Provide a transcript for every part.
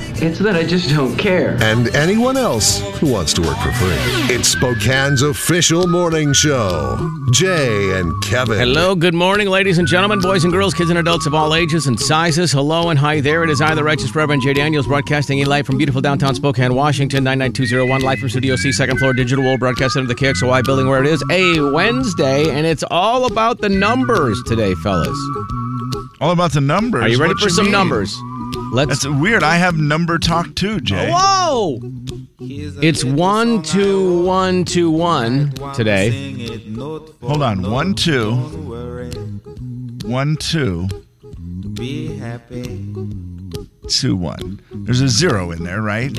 It's that I just don't care. And anyone else who wants to work for free. It's Spokane's official morning show, Jay and Kevin. Hello, good morning, ladies and gentlemen, boys and girls, kids and adults of all ages and sizes. Hello and hi there. It is I, the Righteous Reverend Jay Daniels, broadcasting in live from beautiful downtown Spokane, Washington, 99201, live from Studio C, second floor, Digital World, broadcast into the KXOY building where it is a Wednesday, and it's all about the numbers today, fellas. All about the numbers? Are you ready for some numbers? That's weird. I have number talk too, Jay. Whoa! It's 1, 2, 1, 2, 1 today. Hold on. 1, 2, 1, 2. 2, 1. There's a 0 in there, right?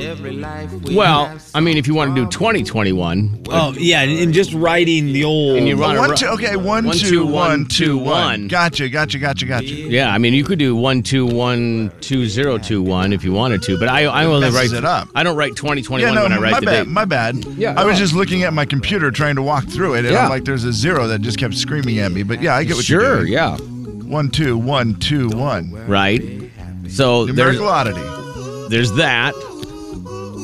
Well, I mean, if you want to do 2021. Oh, yeah, and just writing the old. And you run okay, 1, 2, 1, 2, 1. Gotcha. Yeah, I mean, you could do 1, 2, 1, 2, 0, 2, 1 if you wanted to, but I only write it up. I don't write 2021 when I write the date. My bad. Yeah, I was just looking at my computer trying to walk through it, and I'm like, there's a 0 that just kept screaming at me. But yeah, I get what you're doing. Sure, yeah. 1, 2, 1, 2, 1. Right. So numerical oddity. There's that.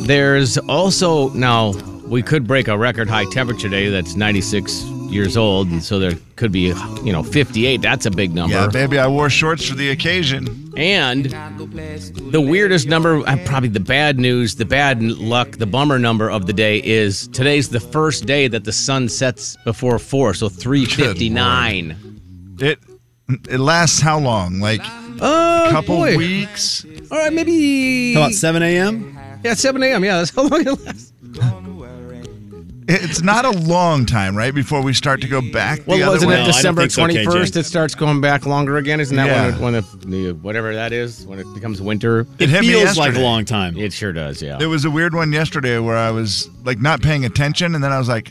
There's also, now, we could break a record high temperature today that's 96 years old, and so there could be, 58. That's a big number. Yeah, baby, I wore shorts for the occasion. And the weirdest number, probably the bad news, the bad luck, the bummer number of the day is today's the first day that the sun sets before 4, so 3:59. It lasts how long? Like a couple weeks? All right, maybe. How about 7 a.m.? Yeah, 7 a.m. Yeah, that's how long it lasts. It's not a long time, right, before we start to go back the other way? Wasn't it December 21st? It starts going back longer again? Isn't that when whatever that is, when it becomes winter? It feels like a long time. It sure does, yeah. There was a weird one yesterday where I was, not paying attention, and then I was like,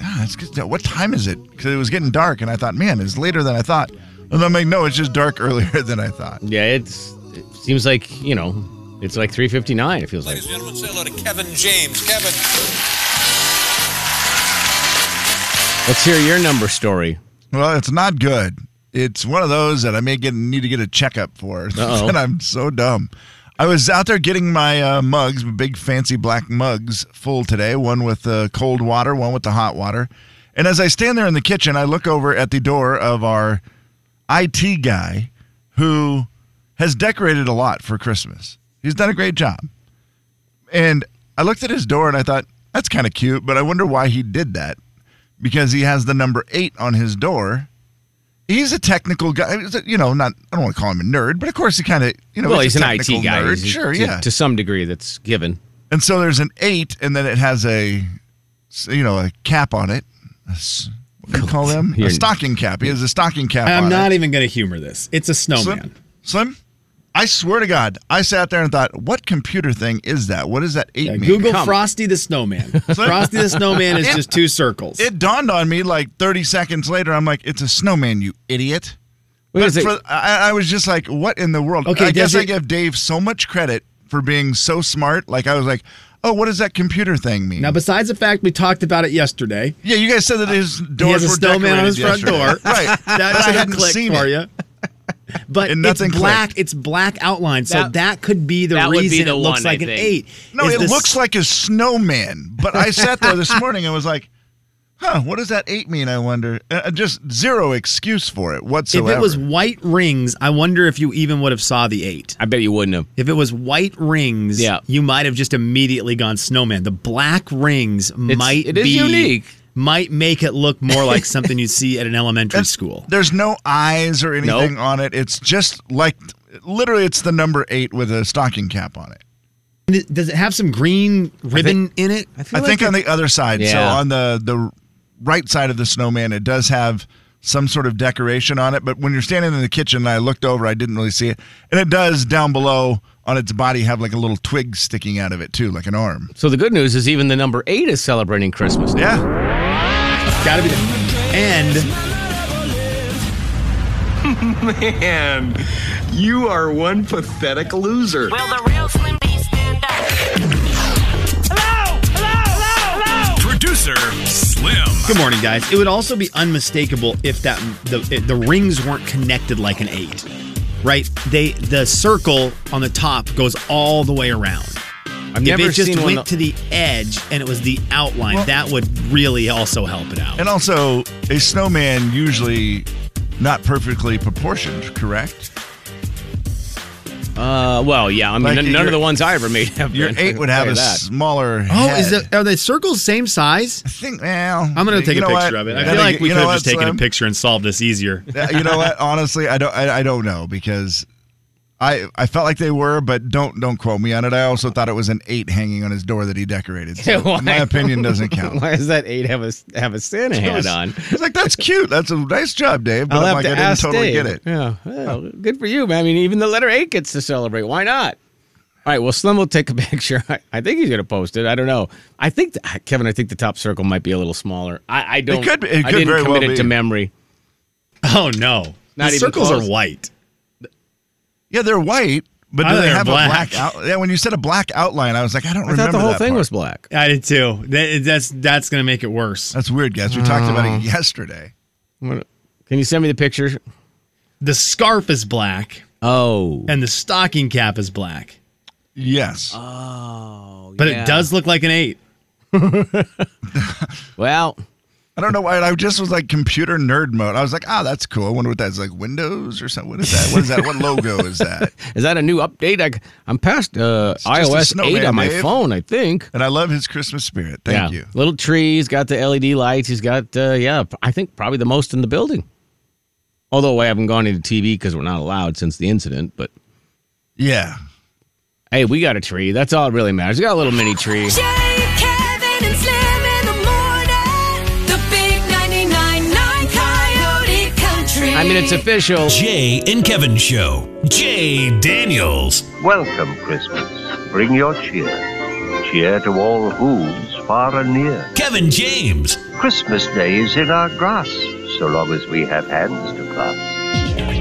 what time is it? Because it was getting dark, and I thought, man, it's later than I thought. And I'm like, no, it's just dark earlier than I thought. Yeah, it seems like, it's like 3:59, it feels like. Ladies and gentlemen, say hello to Kevin James. Kevin. Let's hear your number story. Well, it's not good. It's one of those that I may need to get a checkup for. Uh-oh. And I'm so dumb. I was out there getting my mugs, big fancy black mugs, full today. One with the cold water, one with the hot water. And as I stand there in the kitchen, I look over at the door of our IT guy who has decorated a lot for Christmas. He's done a great job. And I looked at his door and I thought, that's kind of cute, but I wonder why he did that, because he has the number 8 on his door. He's a technical guy. I don't want to call him a nerd, but of course he kind of, he's an IT guy. Nerd. Sure, yeah. To some degree that's given. And so there's an 8 and then it has a cap on it. What do you call them? A stocking cap. He has a stocking cap on. I'm not even going to humor this. It's a snowman. Slim, I swear to God, I sat there and thought, what computer thing is that? What does that 8 mean? Google Frosty the Snowman. Frosty the Snowman is just 2 circles. It dawned on me 30 seconds later. I'm like, it's a snowman, you idiot. I was just like, what in the world? Okay, I guess I give Dave so much credit for being so smart. I was like, oh, what does that computer thing mean? Now, besides the fact we talked about it yesterday. Yeah, you guys said that his doors were snowman on his front door. Right. That I hadn't seen for you. But it's black. Clicked. It's black outline, so that could be the reason it looks like an 8. No, it looks like a snowman. But I sat there this morning and was like, what does that 8 mean, I wonder? Just zero excuse for it whatsoever. If it was white rings, I wonder if you even would have saw the 8. I bet you wouldn't have. If it was white rings, you might have just immediately gone snowman. The black rings it is unique. Might make it look more like something you see at an elementary school. There's no eyes or anything on it. It's just literally it's the number 8 with a stocking cap on it. Does it have some green ribbon in it? I think on the other side, so on the right side of the snowman, it does have some sort of decoration on it. But when you're standing in the kitchen and I looked over, I didn't really see it. And it does down below on its body have like a little twig sticking out of it too, like an arm. So the good news is even the number 8 is celebrating Christmas now. Yeah. It's gotta be there. And... man, you are one pathetic loser. Will the real Slim B stand up? Hello! Hello! Hello! Producer Slim. Good morning, guys. It would also be unmistakable if that the rings weren't connected like an 8, right? The circle on the top goes all the way around. If it just went to the edge and it was the outline, well, that would really also help it out. And also, a snowman usually... not perfectly proportioned, correct? Well, yeah. I mean, like none of the ones I ever made have your been. Your 8 would have a smaller head. Are the circles same size? I think, well... I'm going to take a picture of it. I feel like we could have just taken a picture and solved this easier. You know what? Honestly, I don't know because... I felt like they were, but don't quote me on it. I also thought it was an 8 hanging on his door that he decorated. So my opinion doesn't count. Why does that 8 have a Santa hat on? He's like, that's cute. That's a nice job, Dave. But I didn't totally get it. Yeah, well, good for you, man. I mean, even the letter 8 gets to celebrate. Why not? All right, well, Slim will take a picture. I think he's going to post it. I don't know. I think, Kevin, I think the top circle might be a little smaller. I don't. It could I didn't very commit well it to memory. Oh, no. Not the circles close. Are white. Yeah, they're white, but they have black. A black outline? Yeah, when you said a black outline, I was like, I don't remember that. I thought the whole thing was black. I did too. That's going to make it worse. That's weird, guys. We talked about it yesterday. Can you send me the picture? The scarf is black. Oh. And the stocking cap is black. Yes. Oh, but yeah. It does look like an 8. Well... I don't know why. I just was like computer nerd mode. I was like, that's cool. I wonder what that's like. Windows or something. What is that? What is that? What logo is that? Is that a new update? I'm past iOS 8 on my phone, I think. And I love his Christmas spirit. Thank you. Little tree. He's got the LED lights. He's got, I think probably the most in the building. Although I haven't gone into TV because we're not allowed since the incident. But yeah. Hey, we got a tree. That's all that really matters. We got a little mini tree. Jay, Kevin, and Slim. I mean, it's official. Jay and Kevin Show. Jay Daniels. Welcome, Christmas. Bring your cheer. Cheer to all who's far and near. Kevin James. Christmas Day is in our grasp, so long as we have hands to clasp.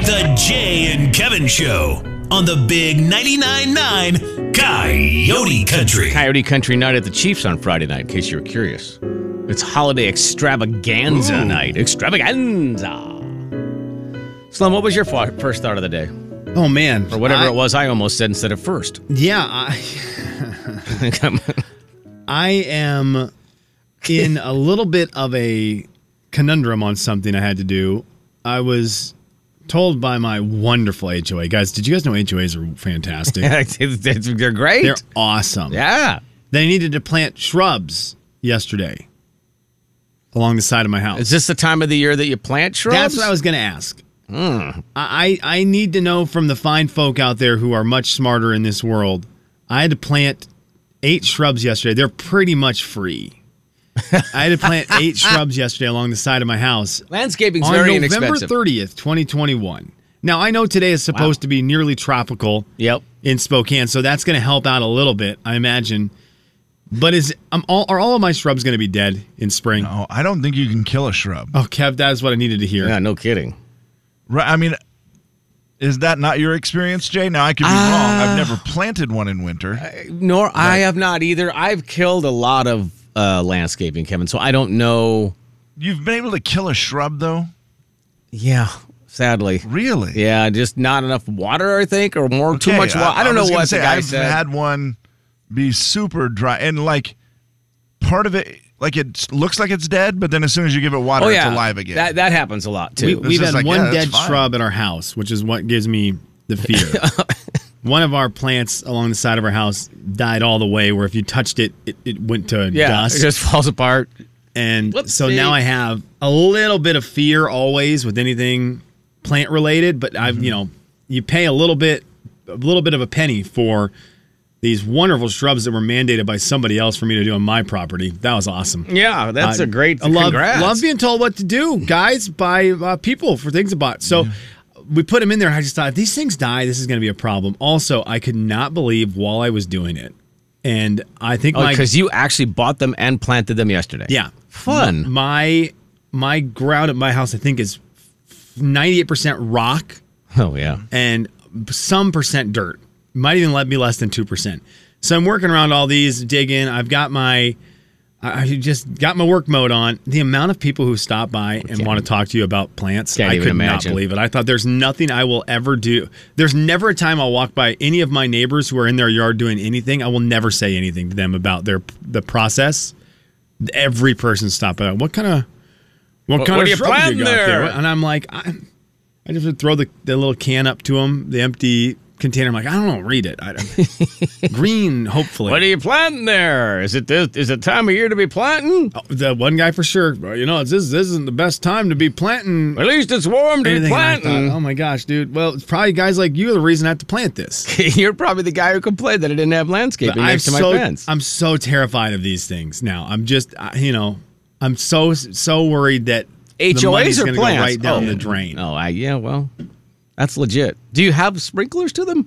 The Jay and Kevin Show on the big 99.9 Coyote Country. Coyote Country night at the Chiefs on Friday night, in case you were curious. It's holiday extravaganza night. Extravaganza. Slim, what was your first thought of the day? Oh, man. Or whatever it was I almost said instead of first. Yeah. I am in a little bit of a conundrum on something I had to do. I was told by my wonderful HOA. Guys, did you guys know HOAs are fantastic? They're great. They're awesome. Yeah. They needed to plant shrubs yesterday along the side of my house. Is this the time of the year that you plant shrubs? That's what I was going to ask. I need to know from the fine folk out there who are much smarter in this world. I had to plant 8 shrubs yesterday. They're pretty much free. I had to plant 8 shrubs yesterday along the side of my house. Landscaping's very inexpensive. On November 30th, 2021. Now, I know today is supposed to be nearly tropical in Spokane, so that's going to help out a little bit, I imagine. But are all of my shrubs going to be dead in spring? No, I don't think you can kill a shrub. Oh, Kev, that is what I needed to hear. Yeah, no kidding. Right, I mean, is that not your experience, Jay? Now, I could be wrong. I've never planted one in winter. Nor I have not either. I've killed a lot of landscaping, Kevin, so I don't know. You've been able to kill a shrub, though? Yeah, sadly. Really? Yeah, just not enough water, I think, or too much water. I don't know what the guy said. I've had one be super dry, and, like, part of it... like it looks like it's dead, but then as soon as you give it water, it's alive again. That happens a lot, too. We've had one dead shrub at our house, which is what gives me the fear. One of our plants along the side of our house died all the way, where if you touched it, it went to dust. It just falls apart. And so now I have a little bit of fear always with anything plant-related, but I've you pay a little bit of a penny for... these wonderful shrubs that were mandated by somebody else for me to do on my property. That was awesome. Yeah, that's a great congrats. Love being told what to do, guys, by people for things I bought. So we put them in there, and I just thought, if these things die, this is going to be a problem. Also, I could not believe while I was doing it. And I think because you actually bought them and planted them yesterday. Yeah. Fun. My ground at my house, I think, is 98% rock. Oh, yeah. And some percent dirt. Might even let me less than 2%. So I'm working around all these, digging. I've got my, I just got my work mode on. The amount of people who stop by and want to talk to you about plants, I could not believe it. I thought there's nothing I will ever do. There's never a time I'll walk by any of my neighbors who are in their yard doing anything. I will never say anything to them about the process. Every person stopped by. What kind of shrub do you got there? And I'm like, I just would throw the little can up to them, the empty container. I'm like, I don't know, read it. Green, hopefully. What are you planting there? Is it time of year to be planting? Oh, the one guy for sure. Well, you know, this isn't the best time to be planting. At least it's warm to be planting. Thought, oh my gosh, dude. Well, it's probably guys like you are the reason I have to plant this. You're probably the guy who complained that I didn't have landscaping next to my fence. I'm so terrified of these things now. I'm just, I'm so worried that HOAs are plants right down the drain. Oh, well. That's legit. Do you have sprinklers to them?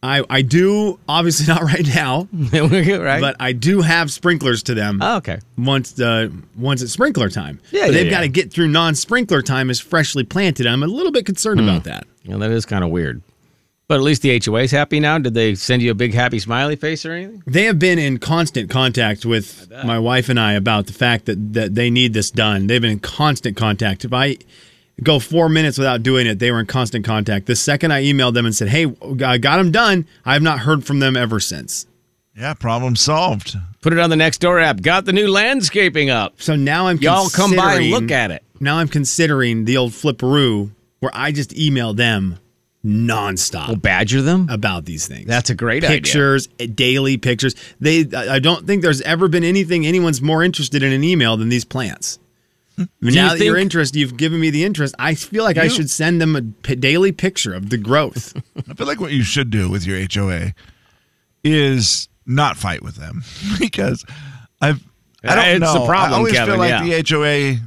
I do, obviously not right now. Right. But I do have sprinklers to them. Oh, okay. Once it's sprinkler time. Yeah, they've got to get through non-sprinkler time as freshly planted. I'm a little bit concerned about that. Yeah, that is kind of weird. But at least the HOA's happy now. Did they send you a big happy smiley face or anything? They have been in constant contact with my wife and I about the fact that they need this done. They've been in constant contact. If I go 4 minutes without doing it, they were in constant contact. The second I emailed them and said, hey, I got them done, I have not heard from them ever since. Yeah, problem solved. Put it on the Nextdoor app. Got the new landscaping up. So now I'm y'all come by and look at it. Now I'm considering the old flipperoo where I just email them nonstop. We'll badger them about these things. That's a great idea. Daily pictures. I don't think there's ever been anything anyone's more interested in an email than these plants. Now that you've given me the interest, I feel like I should send them a daily picture of the growth. I feel like what you should do with your HOA is not fight with them, because I don't know. A problem, I always feel like the HOA,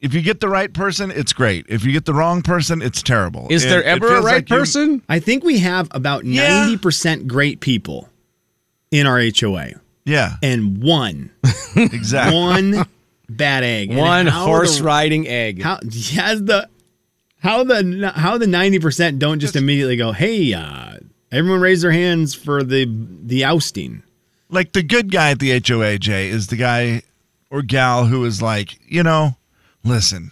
if you get the right person, it's great. If you get the wrong person, it's terrible. Is there ever a right person? I think we have about 90% great people in our HOA. Yeah. And one. Exactly. One bad egg. One horse riding egg. How the 90% don't just immediately go, hey, everyone raise their hands for the ousting. Like the good guy at the HOA, Jay, is the guy or gal who is like, listen,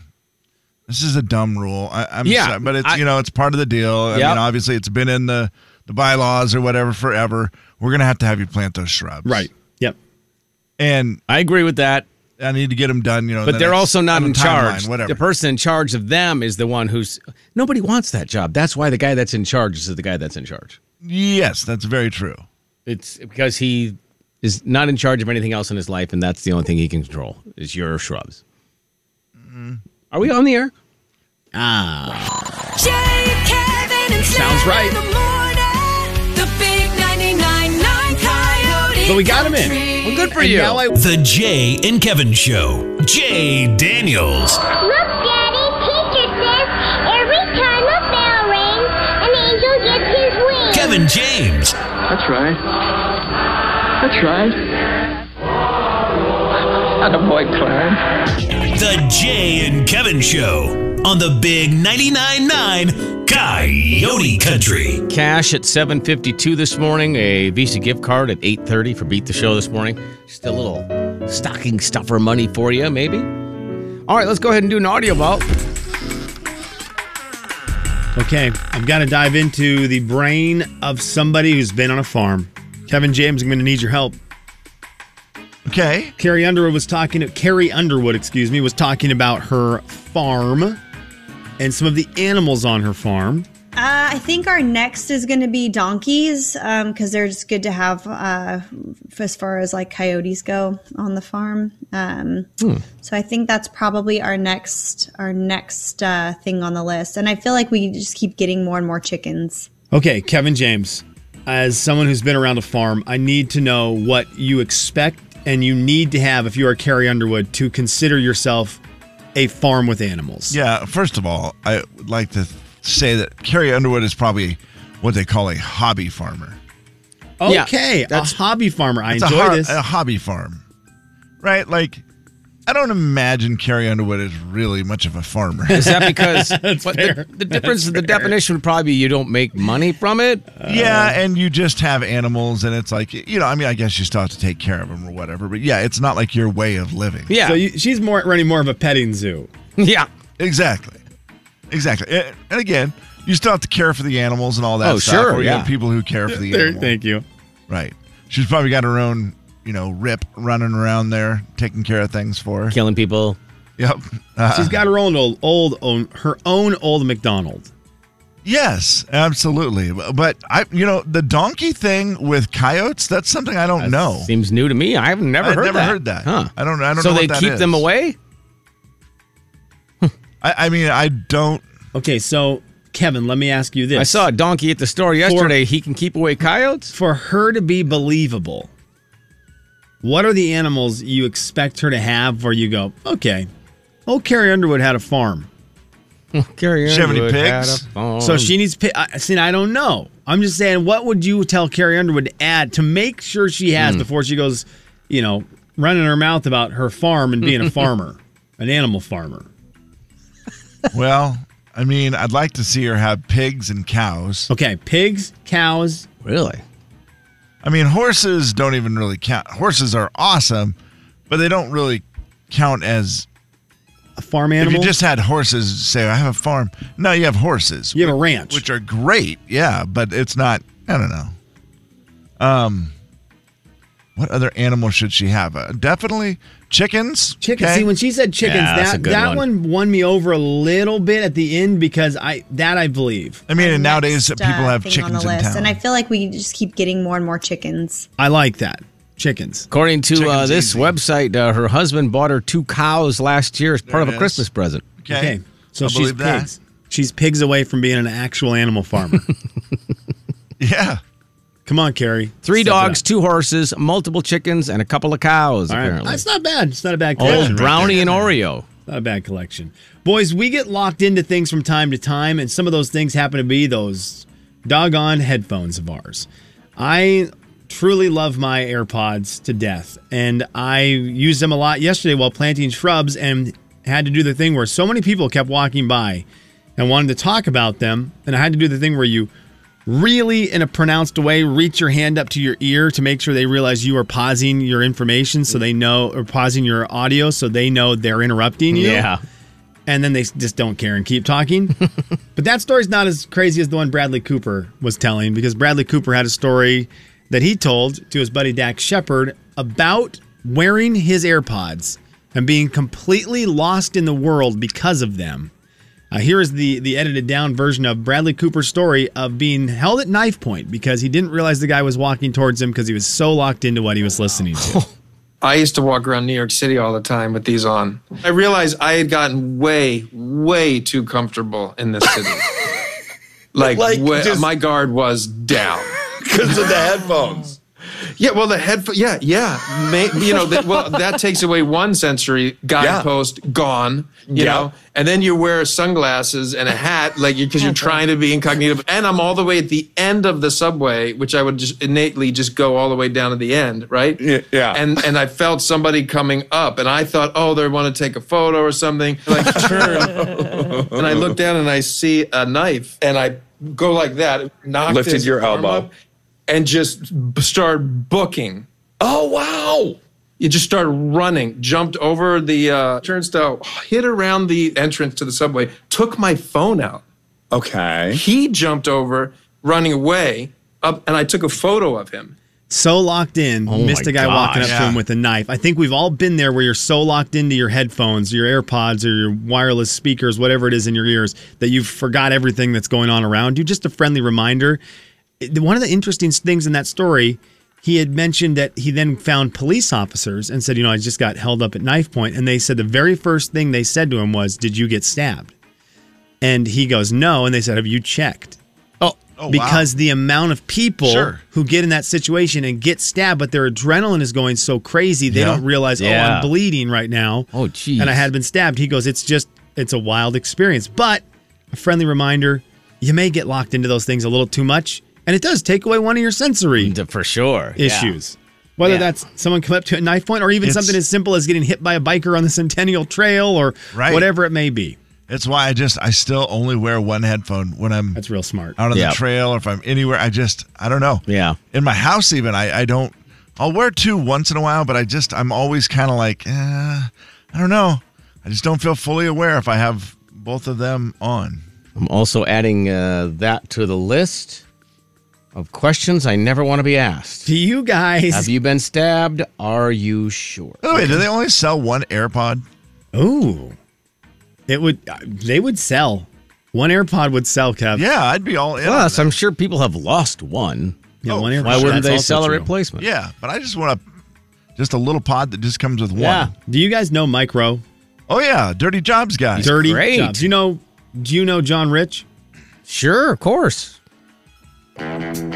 this is a dumb rule. I'm sorry, but it's it's part of the deal. Yep. I mean, obviously it's been in the bylaws or whatever forever. We're gonna have to have you plant those shrubs. Right. Yep. And I agree with that. I need to get them done, But they're also not in charge. Whatever. The person in charge of them is the one who's... Nobody wants that job. That's why the guy that's in charge is the guy that's in charge. Yes, that's very true. It's because he is not in charge of anything else in his life, and that's the only thing he can control is your shrubs. Mm-hmm. Are we on the air? Jay, Kevin, and Slim. Sounds right. The big 99.9 Coyote. But we got him in. Well, good for you. The Jay and Kevin Show. Jay Daniels. Look, Daddy, teacher says every time a bell rings, an angel gets his wings. Kevin James. That's right. Attaboy, Clarence. The Jay and Kevin Show on the big 99.9. Coyote Country. Cash at 7:52 this morning. A Visa gift card at 8:30 for Beat the Show this morning. Just a little stocking stuffer money for you, maybe. All right, let's go ahead and do an audio vault. Okay, I've got to dive into the brain of somebody who's been on a farm. Kevin James, I'm going to need your help. Okay. Carrie Underwood was talking about her farm and some of the animals on her farm. I think our next is going to be donkeys, because they're just good to have as far as like coyotes go on the farm. So I think that's probably our next thing on the list. And I feel like we just keep getting more and more chickens. Okay, Kevin James, as someone who's been around a farm, I need to know what you expect and you need to have, if you are Carrie Underwood, to consider yourself a farm with animals. Yeah, first of all, I would like to say that Carrie Underwood is probably what they call a hobby farmer. Okay, yeah, that's a hobby farmer. I enjoy this. A hobby farm, right? Like, I don't imagine Carrie Underwood is really much of a farmer. Is that because the difference in the definition would probably be you don't make money from it? Yeah, and you just have animals, and it's like, you know, I mean, I guess you still have to take care of them or whatever, but yeah, it's not like your way of living. Yeah. So she's more running more of a petting zoo. Yeah. Exactly. Exactly. And again, you still have to care for the animals and all that stuff. Sure, or you have people who care for the animals. Thank you. Right. She's probably got her own, you know, Rip running around there, taking care of things for her. Killing people. Yep. She's got her own old McDonald's. Yes, absolutely. But, the donkey thing with coyotes, that's something I don't know. Seems new to me. I've never heard that. Huh. I don't know what that is. So they keep them away? I don't. Okay, so, Kevin, let me ask you this. I saw a donkey at the store yesterday. He can keep away coyotes? For her to be believable, what are the animals you expect her to have where you go, okay, oh, Carrie Underwood had a farm. Carrie Underwood had a farm. So she needs pigs. I don't know. I'm just saying, what would you tell Carrie Underwood to add to make sure she has before she goes, you know, running her mouth about her farm and being a farmer, an animal farmer? Well, I mean, I'd like to see her have pigs and cows. Okay, pigs, cows. Really? I mean, horses don't even really count. Horses are awesome, but they don't really count as a farm animal. If you just had horses, say, I have a farm. No, you have horses. You have a ranch. Which are great, yeah, but it's not, I don't know. What other animal should she have? Definitely chickens. Chickens. Okay. See, when she said chickens, that one won me over a little bit at the end because I believe. I mean, and nowadays people have chickens in town. And I feel like we just keep getting more and more chickens. I like that. Chickens. According to this website, her husband bought her 2 cows last year as part of a Christmas present. Okay. So she's pigs. She's pigs away from being an actual animal farmer. Yeah. Come on, Carrie. 3 dogs, 2 horses, multiple chickens, and a couple of cows, apparently. That's not bad. It's not a bad collection. Old Brownie and Oreo. Not a bad collection. Boys, we get locked into things from time to time, and some of those things happen to be those doggone headphones of ours. I truly love my AirPods to death, and I used them a lot yesterday while planting shrubs and had to do the thing where so many people kept walking by and wanted to talk about them, and I had to do the thing where you really, in a pronounced way, reach your hand up to your ear to make sure they realize you are pausing your information so they know, or pausing your audio so they know they're interrupting you. Yeah. And then they just don't care and keep talking. But that story's not as crazy as the one Bradley Cooper was telling, because Bradley Cooper had a story that he told to his buddy Dax Shepard about wearing his AirPods and being completely lost in the world because of them. Here is the edited down version of Bradley Cooper's story of being held at knife point because he didn't realize the guy was walking towards him because he was so locked into what he was listening to. I used to walk around New York City all the time with these on. I realized I had gotten way, way too comfortable in this city. My guard was down. Because of the headphones. Yeah, well, the headphones, that takes away one sensory guidepost, gone, you know, and then you wear sunglasses and a hat, like, because you're trying to be incognito. And I'm all the way at the end of the subway, which I would just innately just go all the way down to the end, right? Yeah. And I felt somebody coming up, and I thought, they want to take a photo or something. Like, turn, and I look down and I see a knife, and I go like that, lifted your elbow up, and just started booking. Oh, wow. You just started running, jumped over the turnstile, hit around the entrance to the subway, took my phone out. Okay. He jumped over, running away, up, and I took a photo of him. So locked in, missed a guy walking up to him with a knife. I think we've all been there where you're so locked into your headphones, your AirPods, or your wireless speakers, whatever it is in your ears, that you forgot everything that's going on around you. Just a friendly reminder. One of the interesting things in that story, he had mentioned that he then found police officers and said, I just got held up at knife point. And they said the very first thing they said to him was, did you get stabbed? And he goes, no. And they said, have you checked? Oh, because the amount of people who get in that situation and get stabbed, but their adrenaline is going so crazy, they don't realize, oh, I'm bleeding right now. Oh, geez. And I had been stabbed. He goes, it's a wild experience. But a friendly reminder, you may get locked into those things a little too much, and it does take away one of your sensory issues. Yeah. Whether that's someone come up to a knife point or even something as simple as getting hit by a biker on the Centennial Trail or whatever it may be. That's why I still only wear one headphone when I'm out on the trail or if I'm anywhere. I don't know. Yeah. In my house even, I don't, I'll wear two once in a while, but I'm always kind of like, I don't know. I just don't feel fully aware if I have both of them on. I'm also adding that to the list of questions I never want to be asked. Do you guys? Have you been stabbed? Are you sure? Oh, wait, do they only sell one AirPod? Ooh. They would sell. One AirPod would sell, Kev. Yeah, I'd be all in. Plus, I'm sure people have lost one. Yeah, one AirPod. Why wouldn't they sell a replacement? Yeah, but I just want a little pod that just comes with one. Yeah. Do you guys know Mike Rowe? Oh yeah, Dirty Jobs guy. Dirty Jobs. Do you know John Rich? Sure, of course. Woo, doggy.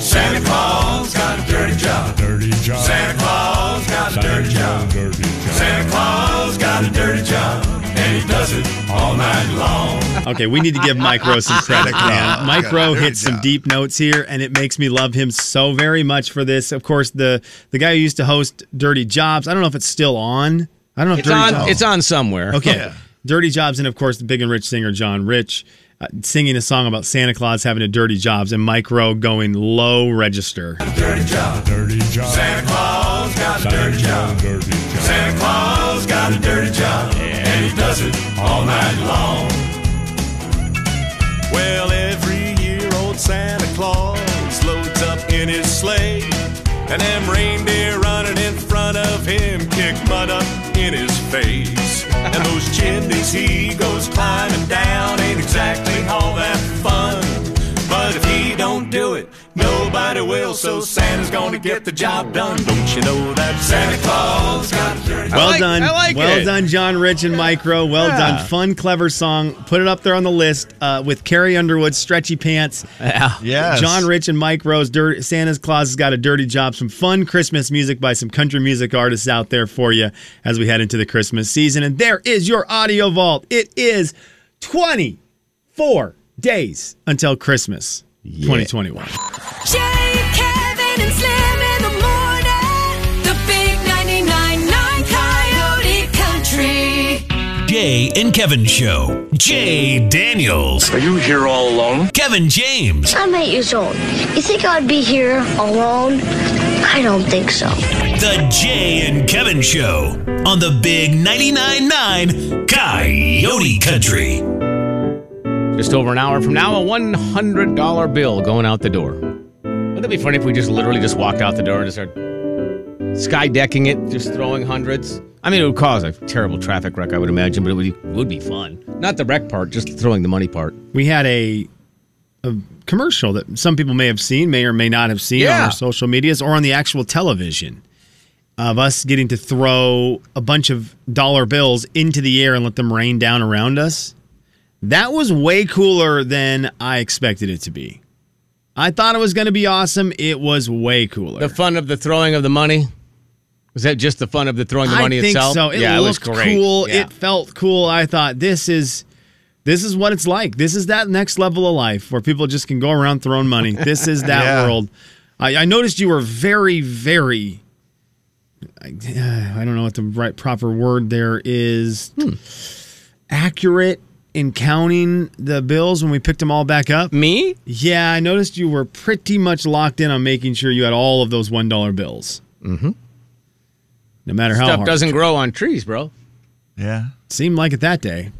Santa Claus got a dirty job. Dirty job. Santa Claus got a dirty job. Dirty job. Santa Claus got a dirty job, and he does it all night long. Okay, we need to give Mike Rowe some credit, man. Mike Rowe hits some deep notes here, and it makes me love him so very much for this. Of course, the guy who used to host Dirty Jobs, I don't know if it's still on. I don't know if it's on somewhere. Okay. Yeah. Dirty Jobs, and of course the big and rich singer John Rich singing a song about Santa Claus having a dirty jobs and Mike Rowe going low register. Dirty job, dirty job. Santa Claus got a dirty job. Dirty job. Santa Claus got a dirty job, and he does it all night long. Well, every year old Santa Claus loads up in his sleigh, and them reindeer running in front of him kick mud up in his face. And those chimneys he goes climbing down ain't exactly all that fun. But if he don't do it, nobody will, so Santa's gonna get the job done. Don't you know that Santa Claus got a dirty job? Well done. I like it. Well done, John Rich and Mike Rowe. Well done. Fun, clever song. Put it up there on the list with Carrie Underwood's Stretchy Pants. Yes. John Rich and Mike Rowe's Santa Claus has got a dirty job. Some fun Christmas music by some country music artists out there for you as we head into the Christmas season. And there is your audio vault. It is 24 days until Christmas. 2021. Jay, Kevin, and Slim in the morning. The big 99.9 Coyote Country. Jay and Kevin Show. Jay Daniels. Are you here all alone? Kevin James. I'm 8 years old. You think I'd be here alone? I don't think so. The Jay and Kevin Show on the big 99.9 Coyote Country. Just over an hour from now, a $100 bill going out the door. Wouldn't it be funny if we just literally just walked out the door and just started sky-decking it, just throwing hundreds? I mean, it would cause a terrible traffic wreck, I would imagine, but it would be fun. Not the wreck part, just throwing the money part. We had a commercial that some people may have seen, may or may not have seen on our social medias or on the actual television of us getting to throw a bunch of dollar bills into the air and let them rain down around us. That was way cooler than I expected it to be. I thought it was going to be awesome. It was way cooler. The fun of the throwing of the money? Was that just the fun of the throwing the money itself? I think so. It looked cool. Yeah. It felt cool. I thought, this is what it's like. This is that next level of life where people just can go around throwing money. This is that world. I noticed you were very, very... I don't know what the proper word there is. Accurate. In counting the bills when we picked them all back up. Me? Yeah, I noticed you were pretty much locked in on making sure you had all of those $1 bills. Mm-hmm. No matter how hard. Stuff doesn't grow on trees, bro. Yeah. Seemed like it that day.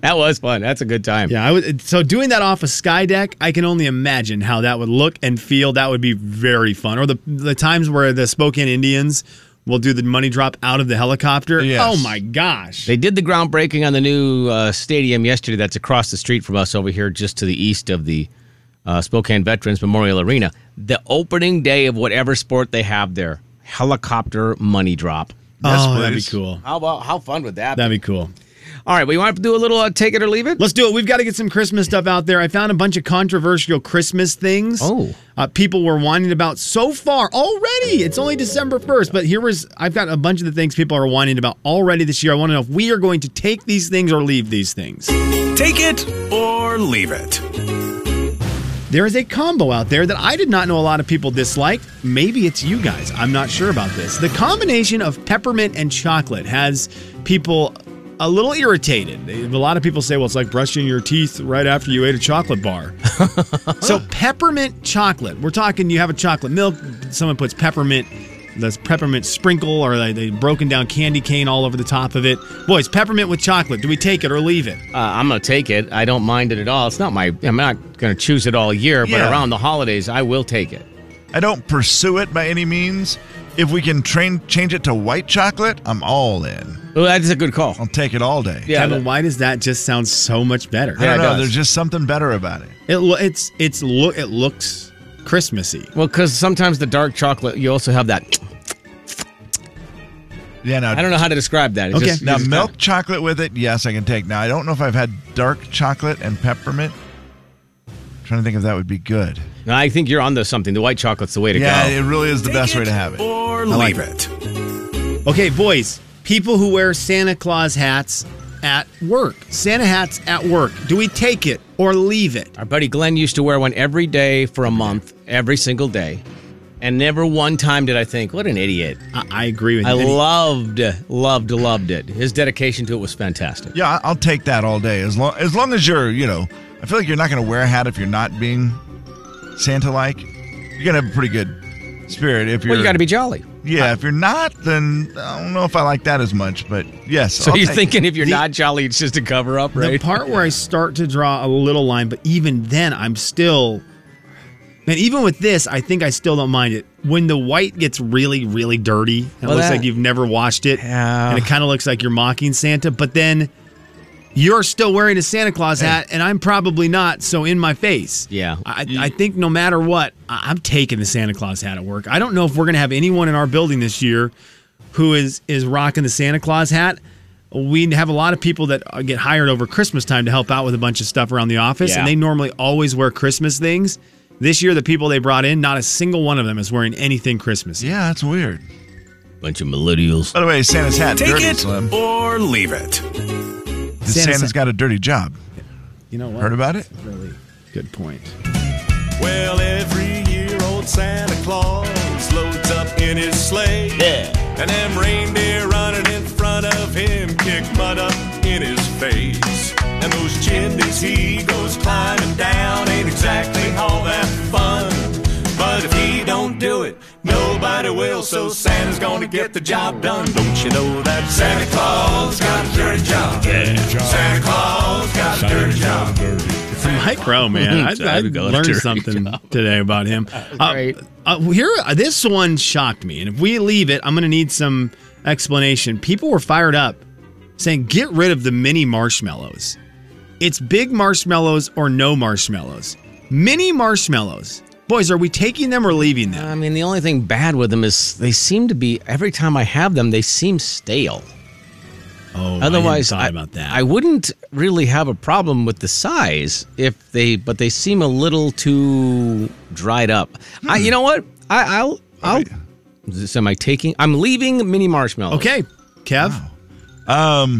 That was fun. That's a good time. Yeah, so doing that off a sky deck, I can only imagine how that would look and feel. That would be very fun. Or the times where the Spokane Indians... We'll do the money drop out of the helicopter. Yes. Oh, my gosh. They did the groundbreaking on the new stadium yesterday that's across the street from us over here just to the east of the Spokane Veterans Memorial Arena. The opening day of whatever sport they have there, helicopter money drop. Yes, oh, please. That'd be cool. How fun would that be? That'd be cool. All right, we want to do a little take it or leave it? Let's do it. We've got to get some Christmas stuff out there. I found a bunch of controversial Christmas things. Oh. People were whining about so far already. It's only December 1st, but here was, I've got a bunch of the things people are whining about already this year. I want to know if we are going to take these things or leave these things. Take it or leave it. There is a combo out there that I did not know a lot of people disliked. Maybe it's you guys. I'm not sure about this. The combination of peppermint and chocolate has people a little irritated. A lot of people say, well, it's like brushing your teeth right after you ate a chocolate bar. So peppermint chocolate. We're talking you have a chocolate milk. Someone puts peppermint, this peppermint sprinkle or they broken down candy cane all over the top of it. Boys, peppermint with chocolate. Do we take it or leave it? I'm going to take it. I don't mind it at all. It's not my. I'm not going to choose it all year, but around the holidays, I will take it. I don't pursue it by any means. If we can change it to white chocolate, I'm all in. Well, that is a good call. I'll take it all day. Yeah, Kevin, why does that just sound so much better? I don't know. There's just something better about it. It looks Christmassy. Well, because sometimes the dark chocolate, you also have that. Yeah, no, I don't know how to describe that. It's okay. Just, now, milk chocolate with it, yes, I can take. Now, I don't know if I've had dark chocolate and peppermint. I'm trying to think if that would be good. No, I think you're onto something. The white chocolate's the way to go. Yeah, it really is the best way to have it. Or leave it. Okay, boys, people who wear Santa Claus hats at work. Santa hats at work. Do we take it or leave it? Our buddy Glenn used to wear one every day for a month, every single day. And never one time did I think, what an idiot. I agree with you. I loved it. His dedication to it was fantastic. Yeah, I'll take that all day. As long as you're, I feel like you're not going to wear a hat if you're not being Santa-like. You're going to have a pretty good spirit if you're... Well, you got to be jolly. Yeah, if you're not, then I don't know if I like that as much, but yes. So you're thinking if you're not jolly, it's just a cover-up, right? The part where I start to draw a little line, but even then, I'm still... Man, even with this, I think I still don't mind it. When the white gets really, really dirty, and it looks like you've never washed it, and it kind of looks like you're mocking Santa, but then... You're still wearing a Santa Claus hat, and I'm probably not, so in my face. Yeah. I think no matter what, I'm taking the Santa Claus hat at work. I don't know if we're going to have anyone in our building this year who is rocking the Santa Claus hat. We have a lot of people that get hired over Christmas time to help out with a bunch of stuff around the office, and they normally always wear Christmas things. This year, the people they brought in, not a single one of them is wearing anything Christmas. Yeah, that's weird. Bunch of millennials. By the way, Santa's hat dirty, Slim. Take it or leave it. Santa's got a dirty job. You know what? Heard about it? That's a really good point. Well, every year old Santa Claus loads up in his sleigh. Yeah. And them reindeer running in front of him kick mud up in his face. And those chimneys he goes climbing down ain't exactly all that fun. But if he don't do it, nobody will, so Santa's gonna get the job done. Don't you know that Santa Claus got a dirty job? Yeah. Santa Claus got a dirty job. It's Mike Rowe, man. I learned something today about him. Great. This one shocked me, and if we leave it, I'm gonna need some explanation. People were fired up saying, get rid of the mini marshmallows. It's big marshmallows or no marshmallows. Mini marshmallows. Boys, are we taking them or leaving them? I mean, the only thing bad with them is they seem to be, every time I have them, they seem stale. Oh, otherwise, I hadn't thought about that. I wouldn't really have a problem with the size, but they seem a little too dried up. You know what? I'm leaving mini marshmallows. Okay, Kev? Wow.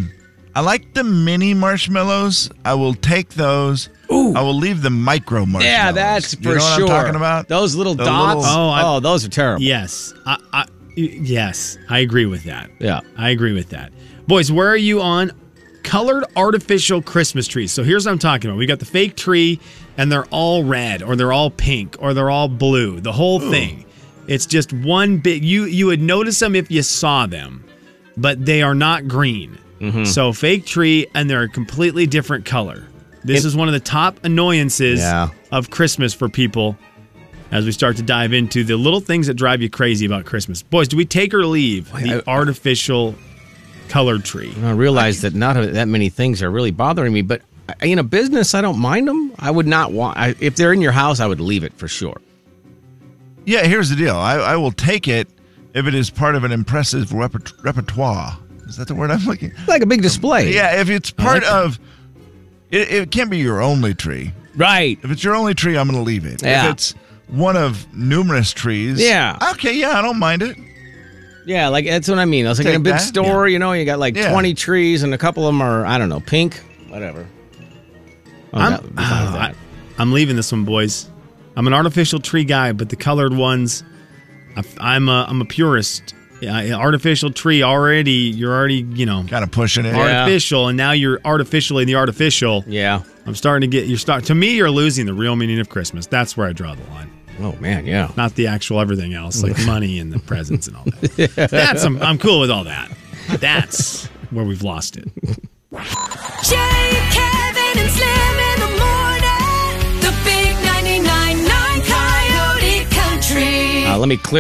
I like the mini marshmallows. I will take those. Ooh. I will leave the micro marshmallows. Yeah, that's for sure. You know what I'm talking about? Those little dots. Those are terrible. Yes. I agree with that. Yeah. I agree with that. Boys, where are you on colored artificial Christmas trees? So here's what I'm talking about. We got the fake tree, and they're all red, or they're all pink, or they're all blue. The whole thing. It's just one big. You would notice them if you saw them, but they are not green. Mm-hmm. So fake tree, and they're a completely different color. This is one of the top annoyances of Christmas for people as we start to dive into the little things that drive you crazy about Christmas. Boys, do we take or leave the artificial colored tree? I realize that not that many things are really bothering me, but in a business, I don't mind them. I would not want... if they're in your house, I would leave it for sure. Yeah, here's the deal. I will take it if it is part of an impressive repertoire. Is that the word I'm looking? Like a big display. Yeah, if it's part of, it can't be your only tree. Right. If it's your only tree, I'm going to leave it. Yeah. If it's one of numerous trees. Yeah. Okay, yeah, I don't mind it. Yeah, like that's what I mean. I was like in a big store, you know, you got like 20 trees and a couple of them are, I don't know, pink, whatever. Oh, I'm leaving this one, boys. I'm an artificial tree guy, but the colored ones, I'm a purist. Artificial tree already, you're already, you know. Kind of pushing it. Artificial, yeah. And now you're artificially the artificial. Yeah. I'm starting to get, to me, you're losing the real meaning of Christmas. That's where I draw the line. Oh, man, yeah. Not the actual everything else, like money and the presents and all that. That's, I'm cool with all that. That's where we've lost it. Jay, Kevin, and Slim in the morning. The big 99.9 Coyote Country. Let me clear.